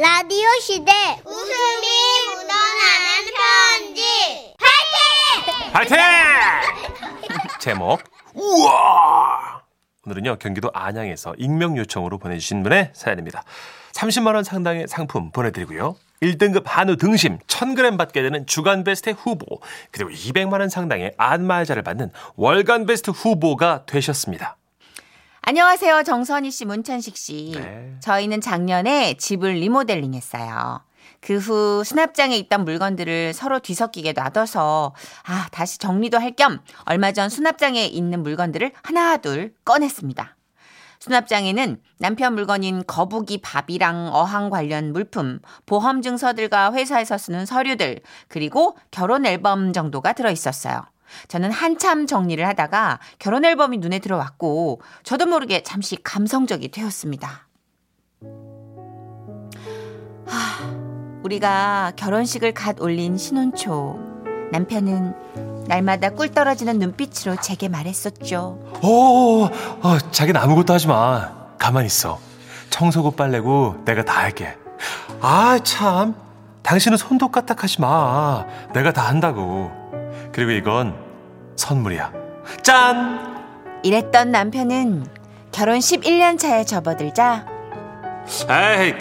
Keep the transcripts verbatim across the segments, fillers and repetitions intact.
라디오 시대 웃음이 묻어나는 편지. 파이팅! 파이팅! 제목 우와! 오늘은요 경기도 안양에서 익명 요청으로 보내주신 분의 사연입니다. 삼십만 원 상당의 상품 보내드리고요. 일 등급 한우 등심 천 그램 받게 되는 주간베스트 후보, 그리고 이백만 원 상당의 안마의자를 받는 월간베스트 후보가 되셨습니다. 안녕하세요. 정선희 씨, 문천식 씨. 네. 저희는 작년에 집을 리모델링 했어요. 그 후 수납장에 있던 물건들을 서로 뒤섞이게 놔둬서 아 다시 정리도 할 겸 얼마 전 수납장에 있는 물건들을 하나 둘 꺼냈습니다. 수납장에는 남편 물건인 거북이 밥이랑 어항 관련 물품, 보험증서들과 회사에서 쓰는 서류들, 그리고 결혼 앨범 정도가 들어있었어요. 저는 한참 정리를 하다가 결혼 앨범이 눈에 들어왔고 저도 모르게 잠시 감성적이 되었습니다. 하, 우리가 결혼식을 갓 올린 신혼초, 남편은 날마다 꿀 떨어지는 눈빛으로 제게 말했었죠. 오, 어, 자기는 아무것도 하지 마. 가만히 있어. 청소고 빨래고 내가 다 할게. 아, 참. 당신은 손도 까딱하지 마. 내가 다 한다고. 그리고 이건 선물이야. 짠! 이랬던 남편은 결혼 십일 년 차에 접어들자 에이,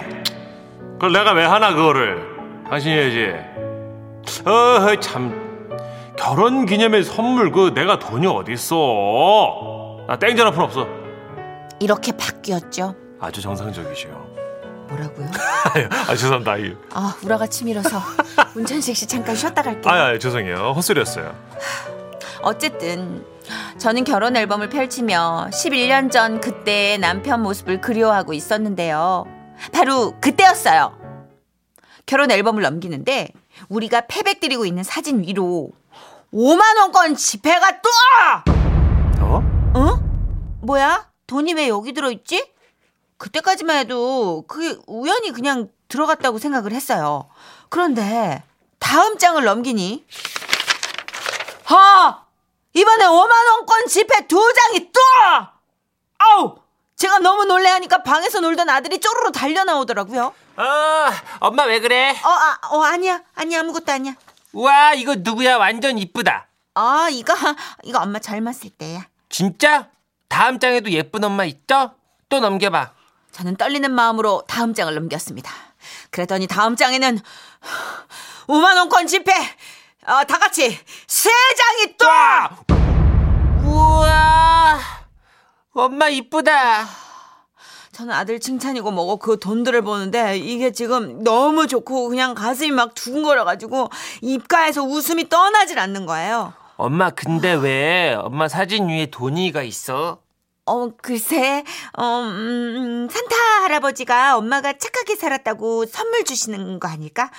그걸 내가 왜 하나 그거를. 당신이 해야지. 어이 참, 결혼기념일 선물 그 내가 돈이 어딨어. 나 땡전 한 푼 없어. 이렇게 바뀌었죠. 아주 정상적이시요. 뭐라고요? 아, 죄송합니다. 아, 우라가 치밀어서 문천식 씨 잠깐 쉬었다 갈게요. 아, 아, 죄송해요. 헛소리였어요. 어쨌든 저는 결혼 앨범을 펼치며 십일 년 전 그때의 남편 모습을 그리워하고 있었는데요. 바로 그때였어요. 결혼 앨범을 넘기는데 우리가 패백드리고 있는 사진 위로 오만 원권 지폐가 또! 어? 어? 뭐야? 돈이 왜 여기 들어있지? 그때까지만 해도 그게 우연히 그냥 들어갔다고 생각을 했어요. 그런데 다음 장을 넘기니 아! 이번에 오만 원권 지폐 두 장이 또! 아우! 제가 너무 놀래하니까 방에서 놀던 아들이 쪼르르 달려나오더라고요. 어, 엄마 왜 그래? 어, 아, 어 아니야. 아니야. 아무것도 아니야. 우와, 이거 누구야? 완전 이쁘다. 아, 이거 이거 엄마 젊었을 때야. 진짜? 다음 장에도 예쁜 엄마 있죠? 또 넘겨봐. 저는 떨리는 마음으로 다음 장을 넘겼습니다. 그랬더니 다음 장에는 오만 원권 지폐 어, 다 같이 세 장이 또! 우와! 엄마 이쁘다. 저는 아들 칭찬이고 뭐고 그 돈들을 보는데 이게 지금 너무 좋고 그냥 가슴이 막 두근거려가지고 입가에서 웃음이 떠나질 않는 거예요. 엄마 근데 왜 엄마 사진 위에 돈이가 있어? 어 글쎄 어, 음, 산타 할아버지가 엄마가 착하게 살았다고 선물 주시는 거 아닐까?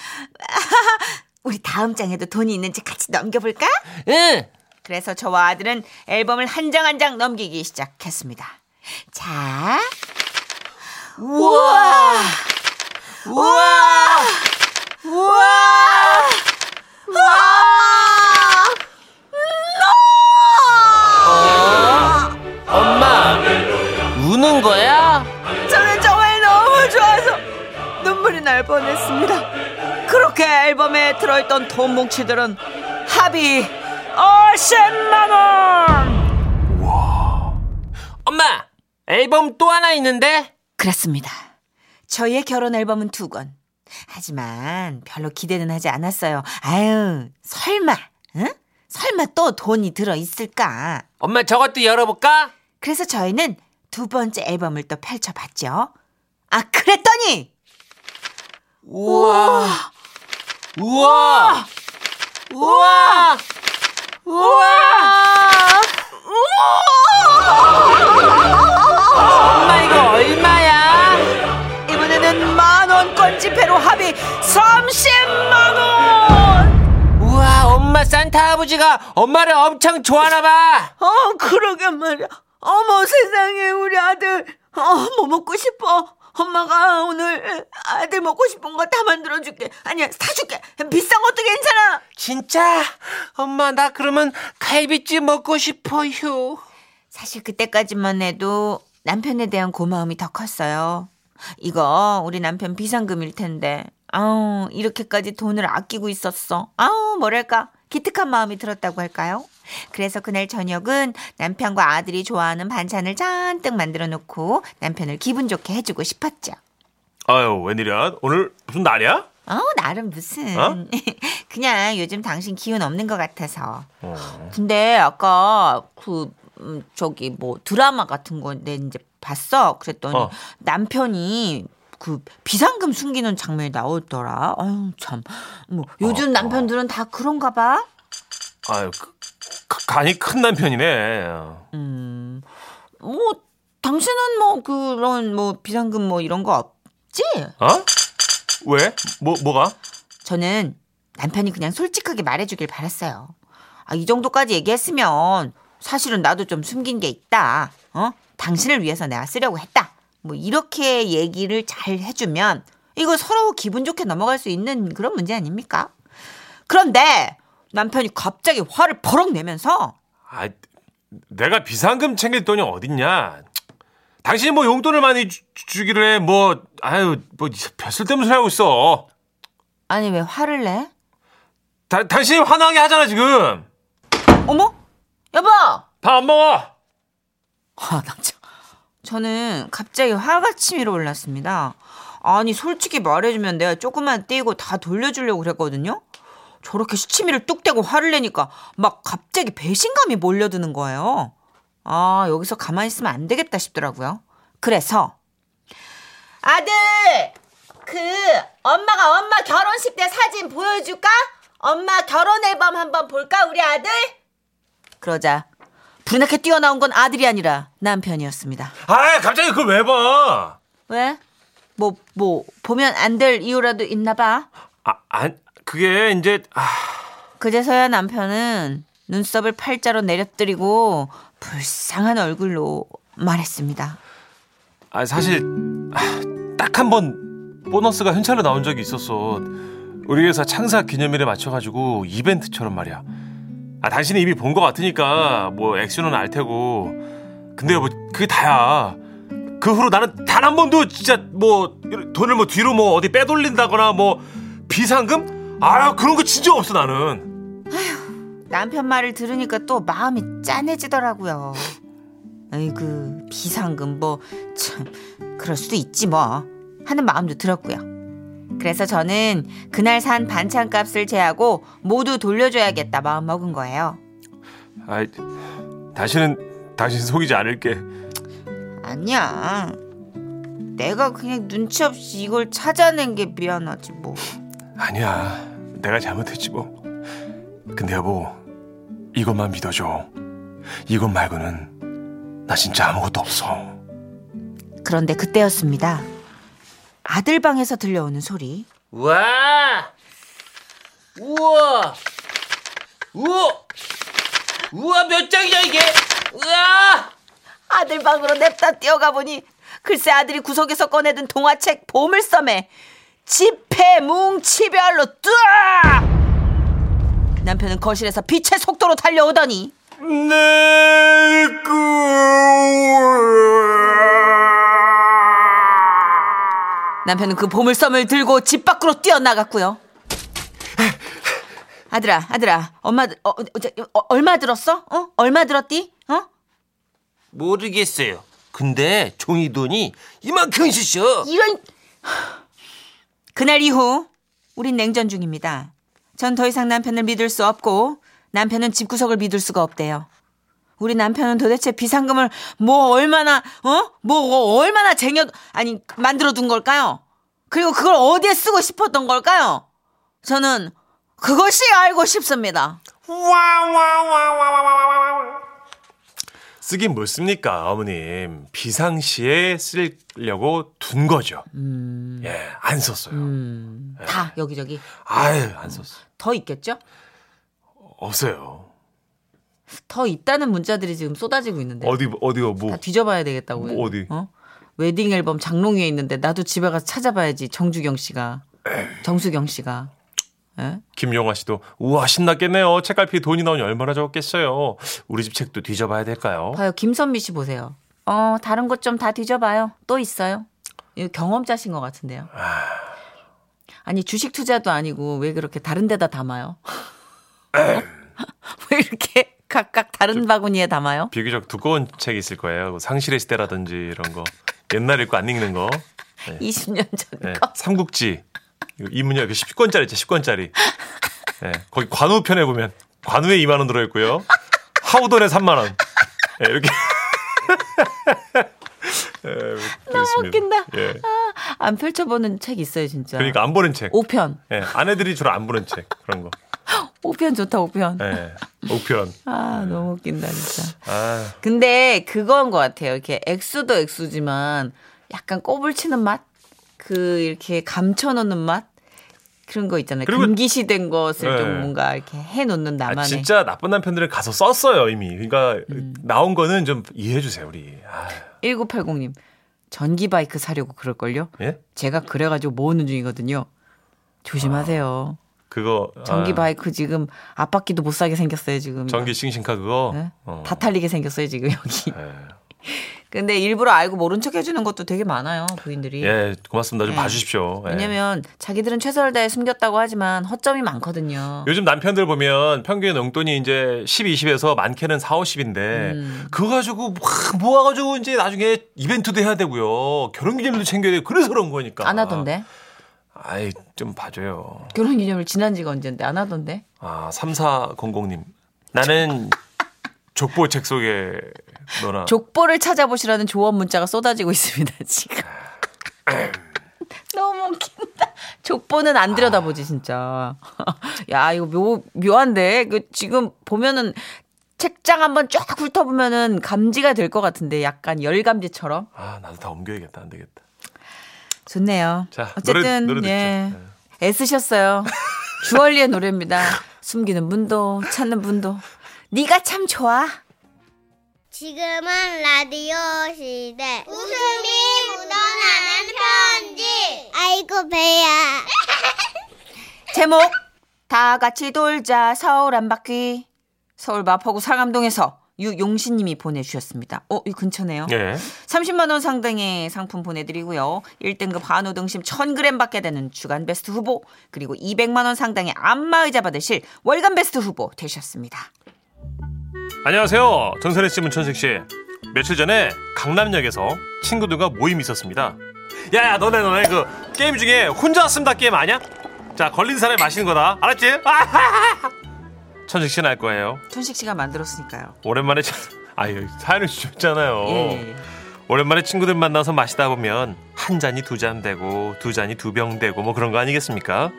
우리 다음 장에도 돈이 있는지 같이 넘겨볼까? 응! 그래서 저와 아들은 앨범을 한 장 한 장 넘기기 시작했습니다. 자 우와! 우와! 우와! 우와! 우와! 우와! 엄마 우는 거야? 저는 정말 너무 좋아서 눈물이 날 뻔했습니다. 그렇게 앨범에 들어있던 돈 뭉치들은 합이 오십만 원. 와, 엄마 앨범 또 하나 있는데? 그렇습니다. 저희의 결혼 앨범은 두 권. 하지만 별로 기대는 하지 않았어요. 아유 설마 응? 설마 또 돈이 들어있을까? 엄마 저것도 열어볼까? 그래서 저희는 두 번째 앨범을 또 펼쳐봤죠. 아, 그랬더니! 우와! 우와! 우와! 우와! 우와! 엄마, 이거 얼마야? 이번에는 만 원권 지폐로 합이 삼십만 원! 우와, 엄마 산타 아버지가 엄마를 엄청 좋아하나봐! 어, 그러게 말이야. 어머 세상에 우리 아들 어, 뭐 먹고 싶어? 엄마가 오늘 아들 먹고 싶은 거 다 만들어줄게. 아니야 사줄게. 비싼 것도 괜찮아. 진짜? 엄마 나 그러면 갈비찜 먹고 싶어요. 사실 그때까지만 해도 남편에 대한 고마움이 더 컸어요. 이거 우리 남편 비상금일 텐데 아우 이렇게까지 돈을 아끼고 있었어. 아우 뭐랄까 기특한 마음이 들었다고 할까요? 그래서 그날 저녁은 남편과 아들이 좋아하는 반찬을 잔뜩 만들어 놓고 남편을 기분 좋게 해주고 싶었죠. 아유 웬일이야? 오늘 무슨 날이야? 어 날은 무슨 어? 그냥 요즘 당신 기운 없는 것 같아서. 어. 근데 아까 그 음, 저기 뭐 드라마 같은 거 내 이제 봤어. 그랬더니 어. 남편이 그 비상금 숨기는 장면이 나오더라. 아유 참 뭐 요즘 어, 남편들은 어. 다 그런가 봐. 아유 그, 그, 간이 큰 남편이네. 음 뭐 당신은 뭐 그런 뭐 비상금 뭐 이런 거 없지? 어? 왜? 뭐 뭐가? 저는 남편이 그냥 솔직하게 말해주길 바랐어요. 아, 이 정도까지 얘기했으면 사실은 나도 좀 숨긴 게 있다. 어? 당신을 위해서 내가 쓰려고 했다. 뭐 이렇게 얘기를 잘 해주면 이거 서로 기분 좋게 넘어갈 수 있는 그런 문제 아닙니까? 그런데 남편이 갑자기 화를 버럭 내면서 아, 내가 비상금 챙길 돈이 어딨냐? 당신이 뭐 용돈을 많이 주, 주기로 해. 뭐 아유 뭐 별 쓸데없는 소리 하고 있어. 아니 왜 화를 내? 다, 당신이 화나게 하잖아 지금. 어머? 여보! 밥 안 먹어! 아, 남자. 저는 갑자기 화가 치밀어 올랐습니다. 아니, 솔직히 말해주면 내가 조금만 떼이고 다 돌려주려고 그랬거든요? 저렇게 시치미를 뚝 떼고 화를 내니까 막 갑자기 배신감이 몰려드는 거예요. 아, 여기서 가만히 있으면 안 되겠다 싶더라고요. 그래서, 아들! 그, 엄마가 엄마 결혼식 때 사진 보여줄까? 엄마 결혼 앨범 한번 볼까, 우리 아들? 그러자 부르나케 뛰어나온 건 아들이 아니라 남편이었습니다. 아, 갑자기 그걸 왜 봐? 왜? 뭐, 뭐 보면 안 될 이유라도 있나 봐. 아, 안 그게 이제 아... 그제서야 남편은 눈썹을 팔자로 내려뜨리고 불쌍한 얼굴로 말했습니다. 아, 사실 아, 딱 한 번 보너스가 현찰로 나온 적이 있었어. 우리 회사 창사 기념일에 맞춰가지고 이벤트처럼 말이야. 아, 당신이 이미 본 것 같으니까 뭐 액수는 알 테고. 근데 뭐 그게 다야. 그 후로 나는 단 한 번도 진짜 뭐 돈을 뭐 뒤로 뭐 어디 빼돌린다거나 뭐 비상금? 아, 그런 거 진짜 없어 나는. 아휴, 남편 말을 들으니까 또 마음이 짠해지더라고요. 아이고 비상금 뭐 참 그럴 수도 있지 뭐 하는 마음도 들었고요. 그래서 저는 그날 산 반찬값을 제하고 모두 돌려줘야겠다 마음먹은 거예요. 아, 다시는 당신 속이지 않을게. 아니야. 내가 그냥 눈치 없이 이걸 찾아낸 게 미안하지 뭐. 아니야. 내가 잘못했지 뭐. 근데 여보, 이것만 믿어줘. 이것 말고는 나 진짜 아무것도 없어. 그런데 그때였습니다. 아들 방에서 들려오는 소리. 와! 우와! 우와! 우와, 몇 장이야 이게? 우와! 아들 방으로 냅다 뛰어가 보니 글쎄 아들이 구석에서 꺼내든 동화책 보물섬에 지폐 뭉치별로 뚜아! 남편은 거실에서 빛의 속도로 달려오더니 내 꿈! 남편은 그 보물섬을 들고 집 밖으로 뛰어나갔고요. 아들아, 아들아, 엄마, 어, 어, 얼마 들었어? 어? 얼마 들었디? 어? 모르겠어요. 근데 종이돈이 이만큼이셨어. 이런. 그날 이후 우린 냉전 중입니다. 전 더 이상 남편을 믿을 수 없고 남편은 집구석을 믿을 수가 없대요. 우리 남편은 도대체 비상금을 뭐 얼마나 어? 뭐 얼마나 쟁여 아니 만들어둔 걸까요? 그리고 그걸 어디에 쓰고 싶었던 걸까요? 저는 그것이 알고 싶습니다. 와와와와와와와 쓰긴 뭘 씁니까 어머님. 비상시에 쓰려고 둔 거죠. 음... 예, 안 썼어요. 음... 예. 다 여기저기. 아유, 안 썼어요. 더 있겠죠? 없어요. 더 있다는 문자들이 지금 쏟아지고 있는데 어디 어디요 뭐 다 뒤져봐야 되겠다고. 뭐 어디? 어? 웨딩 앨범 장롱위에 있는데 나도 집에 가서 찾아봐야지. 정주경 씨가 에이. 정수경 씨가 에? 김용화 씨도 우와 신났겠네요. 책갈피 돈이 나오니 얼마나 적었겠어요. 우리 집 책도 뒤져봐야 될까요? 봐요 김선미 씨 보세요. 어 다른 것 좀 다 뒤져봐요. 또 있어요. 경험자신 것 같은데요. 아니 주식 투자도 아니고 왜 그렇게 다른 데다 담아요? 왜 이렇게 각각 다른 바구니에 담아요? 비교적 두꺼운 책이 있을 거예요. 상실의 시대라든지 이런 거. 옛날 읽고 안 읽는 거. 네. 이십 년 전 네. 거. 삼국지. 이문열 십 권짜리 있죠. 십 권짜리. 네. 거기 관우 편에 보면 관우에 이만 원 들어있고요. 하우돈에 삼만 원. 네, 이렇게. 네, 너무 웃긴다. 예. 아, 안 펼쳐보는 책 있어요 진짜. 그러니까 안 보는 책. 오 편. 예, 아내들이 주로 안 보는 책 그런 거. 오 편 좋다 오 편. 예, 오 편. 아 예. 너무 웃긴다 진짜. 아. 근데 그건 것 같아요. 이렇게 액수도 액수지만 약간 꼬불치는 맛, 그 이렇게 감춰놓는 맛. 그런 거 있잖아요. 금기시된 것을 네. 좀 뭔가 이렇게 해놓는 나만의. 아, 진짜 나쁜 남편들은 가서 썼어요 이미. 그러니까 음. 나온 거는 좀 이해해 주세요 우리. 아. 천구백팔십 님 전기 바이크 사려고 그럴걸요? 예? 제가 그래가지고 모으는 중이거든요. 조심하세요. 아, 그거 아. 전기 바이크 지금 앞바퀴도 못 사게 생겼어요 지금. 전기 싱싱카 그거 네? 어. 다 탈리게 생겼어요 지금 여기. 에. 근데 일부러 알고 모른 척 해주는 것도 되게 많아요 부인들이. 예, 고맙습니다. 좀 예. 봐주십시오. 예. 왜냐면 자기들은 최선을 다해 숨겼다고 하지만 허점이 많거든요. 요즘 남편들 보면 평균 용돈이 이제 십, 이십에서 많게는 사, 오십인데 음. 그거 가지고 막 모아가지고 이제 나중에 이벤트도 해야 되고요. 결혼기념일도 챙겨야 되고 그래서 그런 거니까. 안 하던데. 아이 좀 봐줘요. 결혼기념일 지난 지가 언젠데 안 하던데. 아 삼사공공 님 나는 족보 책 속에 너나. 족보를 찾아보시라는 조언 문자가 쏟아지고 있습니다 지금. 너무 웃긴다. 족보는 안 들여다보지 진짜. 야 이거 묘, 묘한데 그 지금 보면은 책장 한번 쫙 훑어보면은 감지가 될 것 같은데 약간 열감지처럼. 아 나도 다 옮겨야겠다. 안 되겠다. 좋네요. 자, 어쨌든 노래, 노래 예, 애쓰셨어요. 주얼리의 노래입니다. 숨기는 분도 찾는 분도 네가 참 좋아. 지금은 라디오 시대. 웃음이 묻어나는 편지. 아이고 배야. 제목 다 같이 돌자 서울 한 바퀴. 서울 마포구 상암동에서 유용신님이 보내주셨습니다. 어, 이 근처네요. 네. 삼십만 원 상당의 상품 보내드리고요. 일 등급 한우 등심 천 그램 받게 되는 주간베스트 후보 그리고 이백만 원 상당의 안마의자 받으실 월간베스트 후보 되셨습니다. 안녕하세요. 전설의 씨, 문천식 씨. 며칠 전에 강남역에서 친구들과 모임이 있었습니다. 야야 너네 너네 그 게임 중에 혼자 왔습니다 게임 아냐? 자 걸린 사람이 마시는 거다. 알았지? 아하하하. 천식 씨는 알 거예요. 천식 씨가 만들었으니까요. 오랜만에 아유 사연을 주셨잖아요. 예. 오랜만에 친구들 만나서 마시다 보면 한 잔이 두 잔 되고 두 잔이 두 병 되고 뭐 그런 거 아니겠습니까?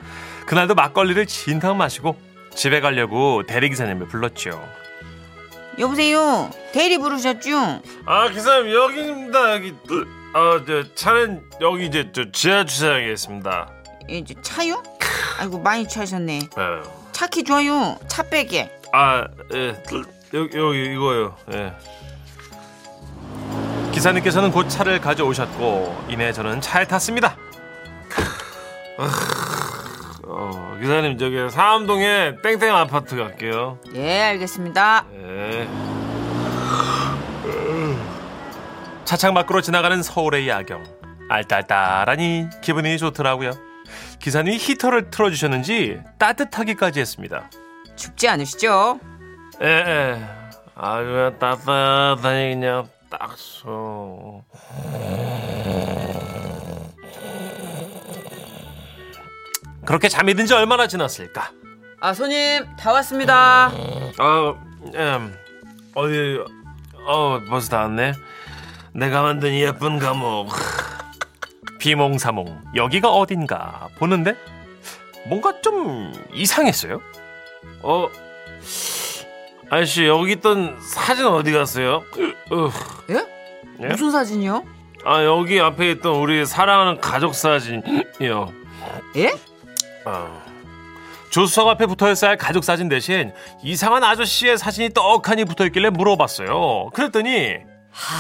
그날도 막걸리를 진탕 마시고 집에 가려고 대리기사님을 불렀죠. 여보세요. 대리 부르셨죠? 아, 기사님 여기입니다. 여기 어, 저 차는 여기 이제 저 지하 주차장에 있습니다. 이제 차요? 아이고 많이 차셨네. 네. 차키 줘요. 차 빼게. 아, 예. 여기 여기 이거요. 예. 기사님께서는 곧 차를 가져오셨고 이내 저는 차에 탔습니다. 어, 기사님 저기 사암동에 땡땡 아파트 갈게요. 예 알겠습니다. 예. 차창 밖으로 지나가는 서울의 야경 알딸딸하니 기분이 좋더라고요. 기사님이 히터를 틀어주셨는지 따뜻하기까지 했습니다. 춥지 않으시죠? 예, 예. 아유 따뜻하니 그냥 딱 쏘. 그렇게 잠이 든 지 얼마나 지났을까? 아 손님 다 왔습니다. 어, 음, 어디, 어 벌써 다 왔네. 내가 만든 예쁜 감옥. 비몽사몽 여기가 어딘가 보는데 뭔가 좀 이상했어요. 어, 아저씨 여기 있던 사진 어디 갔어요? 예? 예? 무슨 사진이요? 아 여기 앞에 있던 우리 사랑하는 가족 사진이요. 예? 어. 조수석 앞에 붙어있어야 할 가족 사진 대신 이상한 아저씨의 사진이 떡하니 붙어있길래 물어봤어요. 그랬더니 하...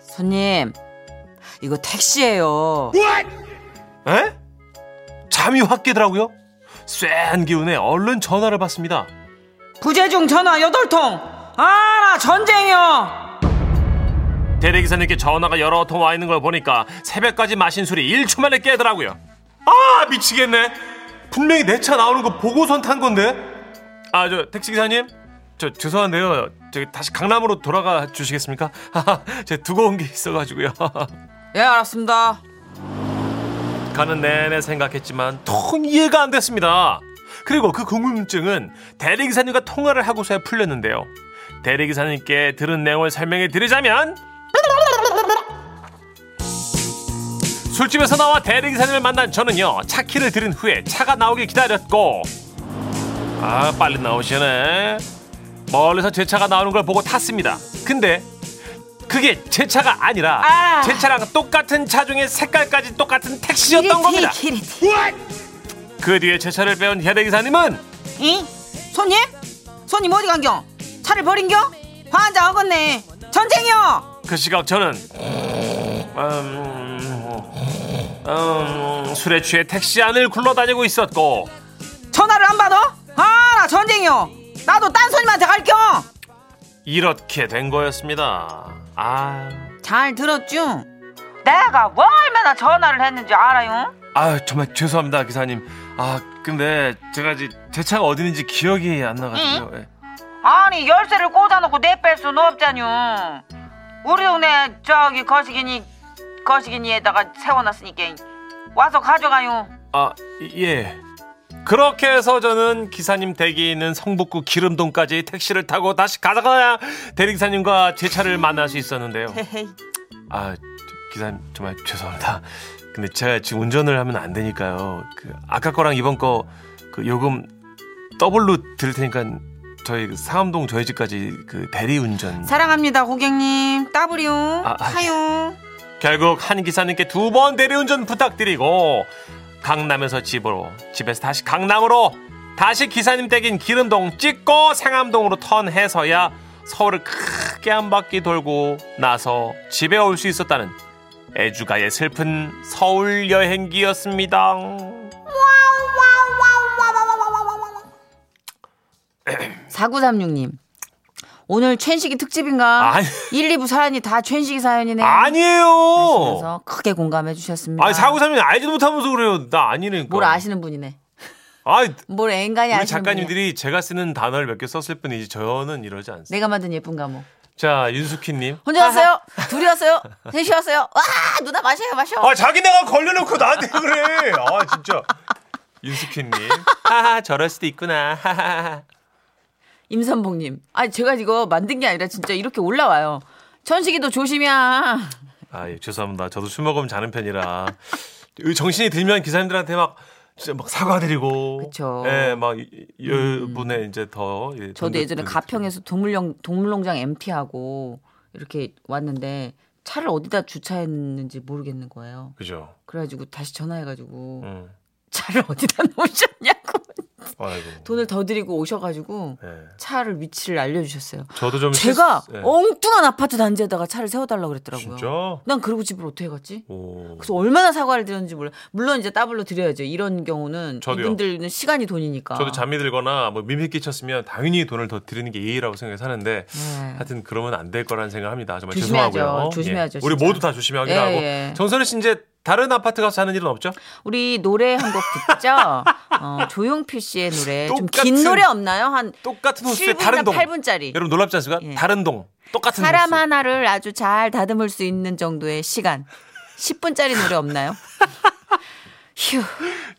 손님 이거 택시예요. 에? 잠이 확 깨더라고요. 쎄한 기운에 얼른 전화를 받습니다. 부재중 전화 여덟 통. 아 나 전쟁이요. 대리기사님께 전화가 여러 통 와 있는 걸 보니까 새벽까지 마신 술이 일 초 만에 깨더라고요. 아 미치겠네. 분명히 내 차 나오는 거 보고선 탄 건데. 아 저 택시기사님 저 죄송한데요 저기 다시 강남으로 돌아가 주시겠습니까? 제가 두고 온 게 있어가지고요. 예 알았습니다. 가는 내내 생각했지만 통 이해가 안 됐습니다. 그리고 그 궁금증은 대리기사님과 통화를 하고서야 풀렸는데요. 대리기사님께 들은 내용을 설명해 드리자면 술집에서 나와 대리기사님을 만난 저는요 차키를 들인 후에 차가 나오길 기다렸고 아 빨리 나오시네 멀리서 제 차가 나오는 걸 보고 탔습니다. 근데 그게 제 차가 아니라 아. 제 차랑 똑같은 차종의 색깔까지 똑같은 택시였던 겁니다. 기리티. 그 뒤에 제 차를 빼온 대리기사님은 응? 손님? 손님 어디 간겨? 차를 버린겨? 화한자 어겄네 전쟁이요. 그 시각 저는 음, 음, 술에 취해 택시 안을 굴러다니고 있었고 전화를 안 받아? 아 나 전쟁이요. 나도 딴 손님한테 갈겨. 이렇게 된 거였습니다. 아, 잘 들었죠? 내가 뭐 얼마나 전화를 했는지 알아요? 아 정말 죄송합니다 기사님. 아 근데 제가 이제 제 차가 어디 있는지 기억이 안 나가지고요. 응? 아니 열쇠를 꽂아놓고 내뺄 수는 없잖요. 우리 동네 저기 거시기니 거시기니에다가 세워놨으니까 와서 가져가요. 아 예. 그렇게 해서 저는 기사님 댁이 있는 성북구 기름동까지 택시를 타고 다시 가다가 대리기사님과 제 차를 만날 수 있었는데요. 아 기사님 정말 죄송합니다. 근데 제가 지금 운전을 하면 안 되니까요. 그 아까 거랑 이번 거 그 요금 더블로 드릴 테니까 저희 상암동 저희 집까지 그 대리운전. 사랑합니다 고객님. 따블이요. 아, 하요. 결국 한 기사님께 두 번 대리운전 부탁드리고 강남에서 집으로 집에서 다시 강남으로 다시 기사님 댁인 기름동 찍고 상암동으로 턴해서야 서울을 크게 한 바퀴 돌고 나서 집에 올 수 있었다는 애주가의 슬픈 서울 여행기였습니다. 사구삼육님 오늘 최식이 특집인가? 아니. 일, 이 부 사연이 다 최식이 사연이네요. 아니에요. 그래서 크게 공감해 주셨습니다. 아니, 사고사면 알지도 못하면서 그래요. 나 아니니까. 뭘 아시는 분이네. 아이, 뭘 앵간히 아시는 분이네. 우리 작가님들이 분이야. 제가 쓰는 단어를 몇 개 썼을 뿐이지 저는 이러지 않습니다. 내가 만든 예쁜 감옥. 자, 윤숙희님. 혼자 왔어요? 둘이 왔어요? 셋이 왔어요? 와, 누나 마셔요, 마셔. 아, 자기네가 걸려놓고 나한테 그래. 아, 진짜. 윤숙희님. 하하, 저럴 수도 있구나. 하하하. 임선봉님, 아니 제가 이거 만든 게 아니라 진짜 이렇게 올라와요. 천식이도 조심이야. 아, 예, 죄송합니다. 저도 술 먹으면 자는 편이라 정신이 들면 기사님들한테 막 진짜 막 사과드리고, 그렇죠. 예, 막 열분에 음. 이제 더. 예, 저도 예전에 가평에서 동물농 동물농장 엠티 하고 이렇게 왔는데 차를 어디다 주차했는지 모르겠는 거예요. 그죠. 그래가지고 다시 전화해가지고 음. 차를 어디다 놓으셨냐고. 아이고. 돈을 더 드리고 오셔가지고 네. 차를 위치를 알려주셨어요. 저도 좀 제가 시... 네. 엉뚱한 아파트 단지에다가 차를 세워달라고 그랬더라고요. 진짜? 난 그러고 집을 어떻게 갔지? 오. 그래서 얼마나 사과를 드렸는지 몰라. 물론 이제 따블로 드려야죠. 이런 경우는 저도요. 이분들은 시간이 돈이니까. 저도 잠이 들거나 뭐 민폐 끼쳤으면 당연히 돈을 더 드리는 게 예의라고 생각해서 하는데 네. 하여튼 그러면 안 될 거라는 생각을 합니다. 정말 조심해야죠. 죄송하고요. 조심해야죠. 예. 우리 모두 다 조심하기로 예, 하고 예. 정선우 씨 이제 다른 아파트 가서 사는 일은 없죠? 우리 노래 한 곡 듣죠? 어, 조용필 씨의 노래. 좀 긴 노래 없나요? 한 똑같은 호수의 다른 동. 팔 분짜리. 여러분 놀랍지 않습니까? 예. 다른 동. 똑같은 사람 호수. 하나를 아주 잘 다듬을 수 있는 정도의 시간. 십 분짜리 노래 없나요? 휴.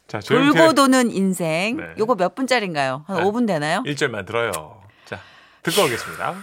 자, 돌고 도는 인생. 네. 요거 몇 분짜리인가요? 한 네. 오 분 되나요? 일 절만 들어요. 자, 듣고 오겠습니다.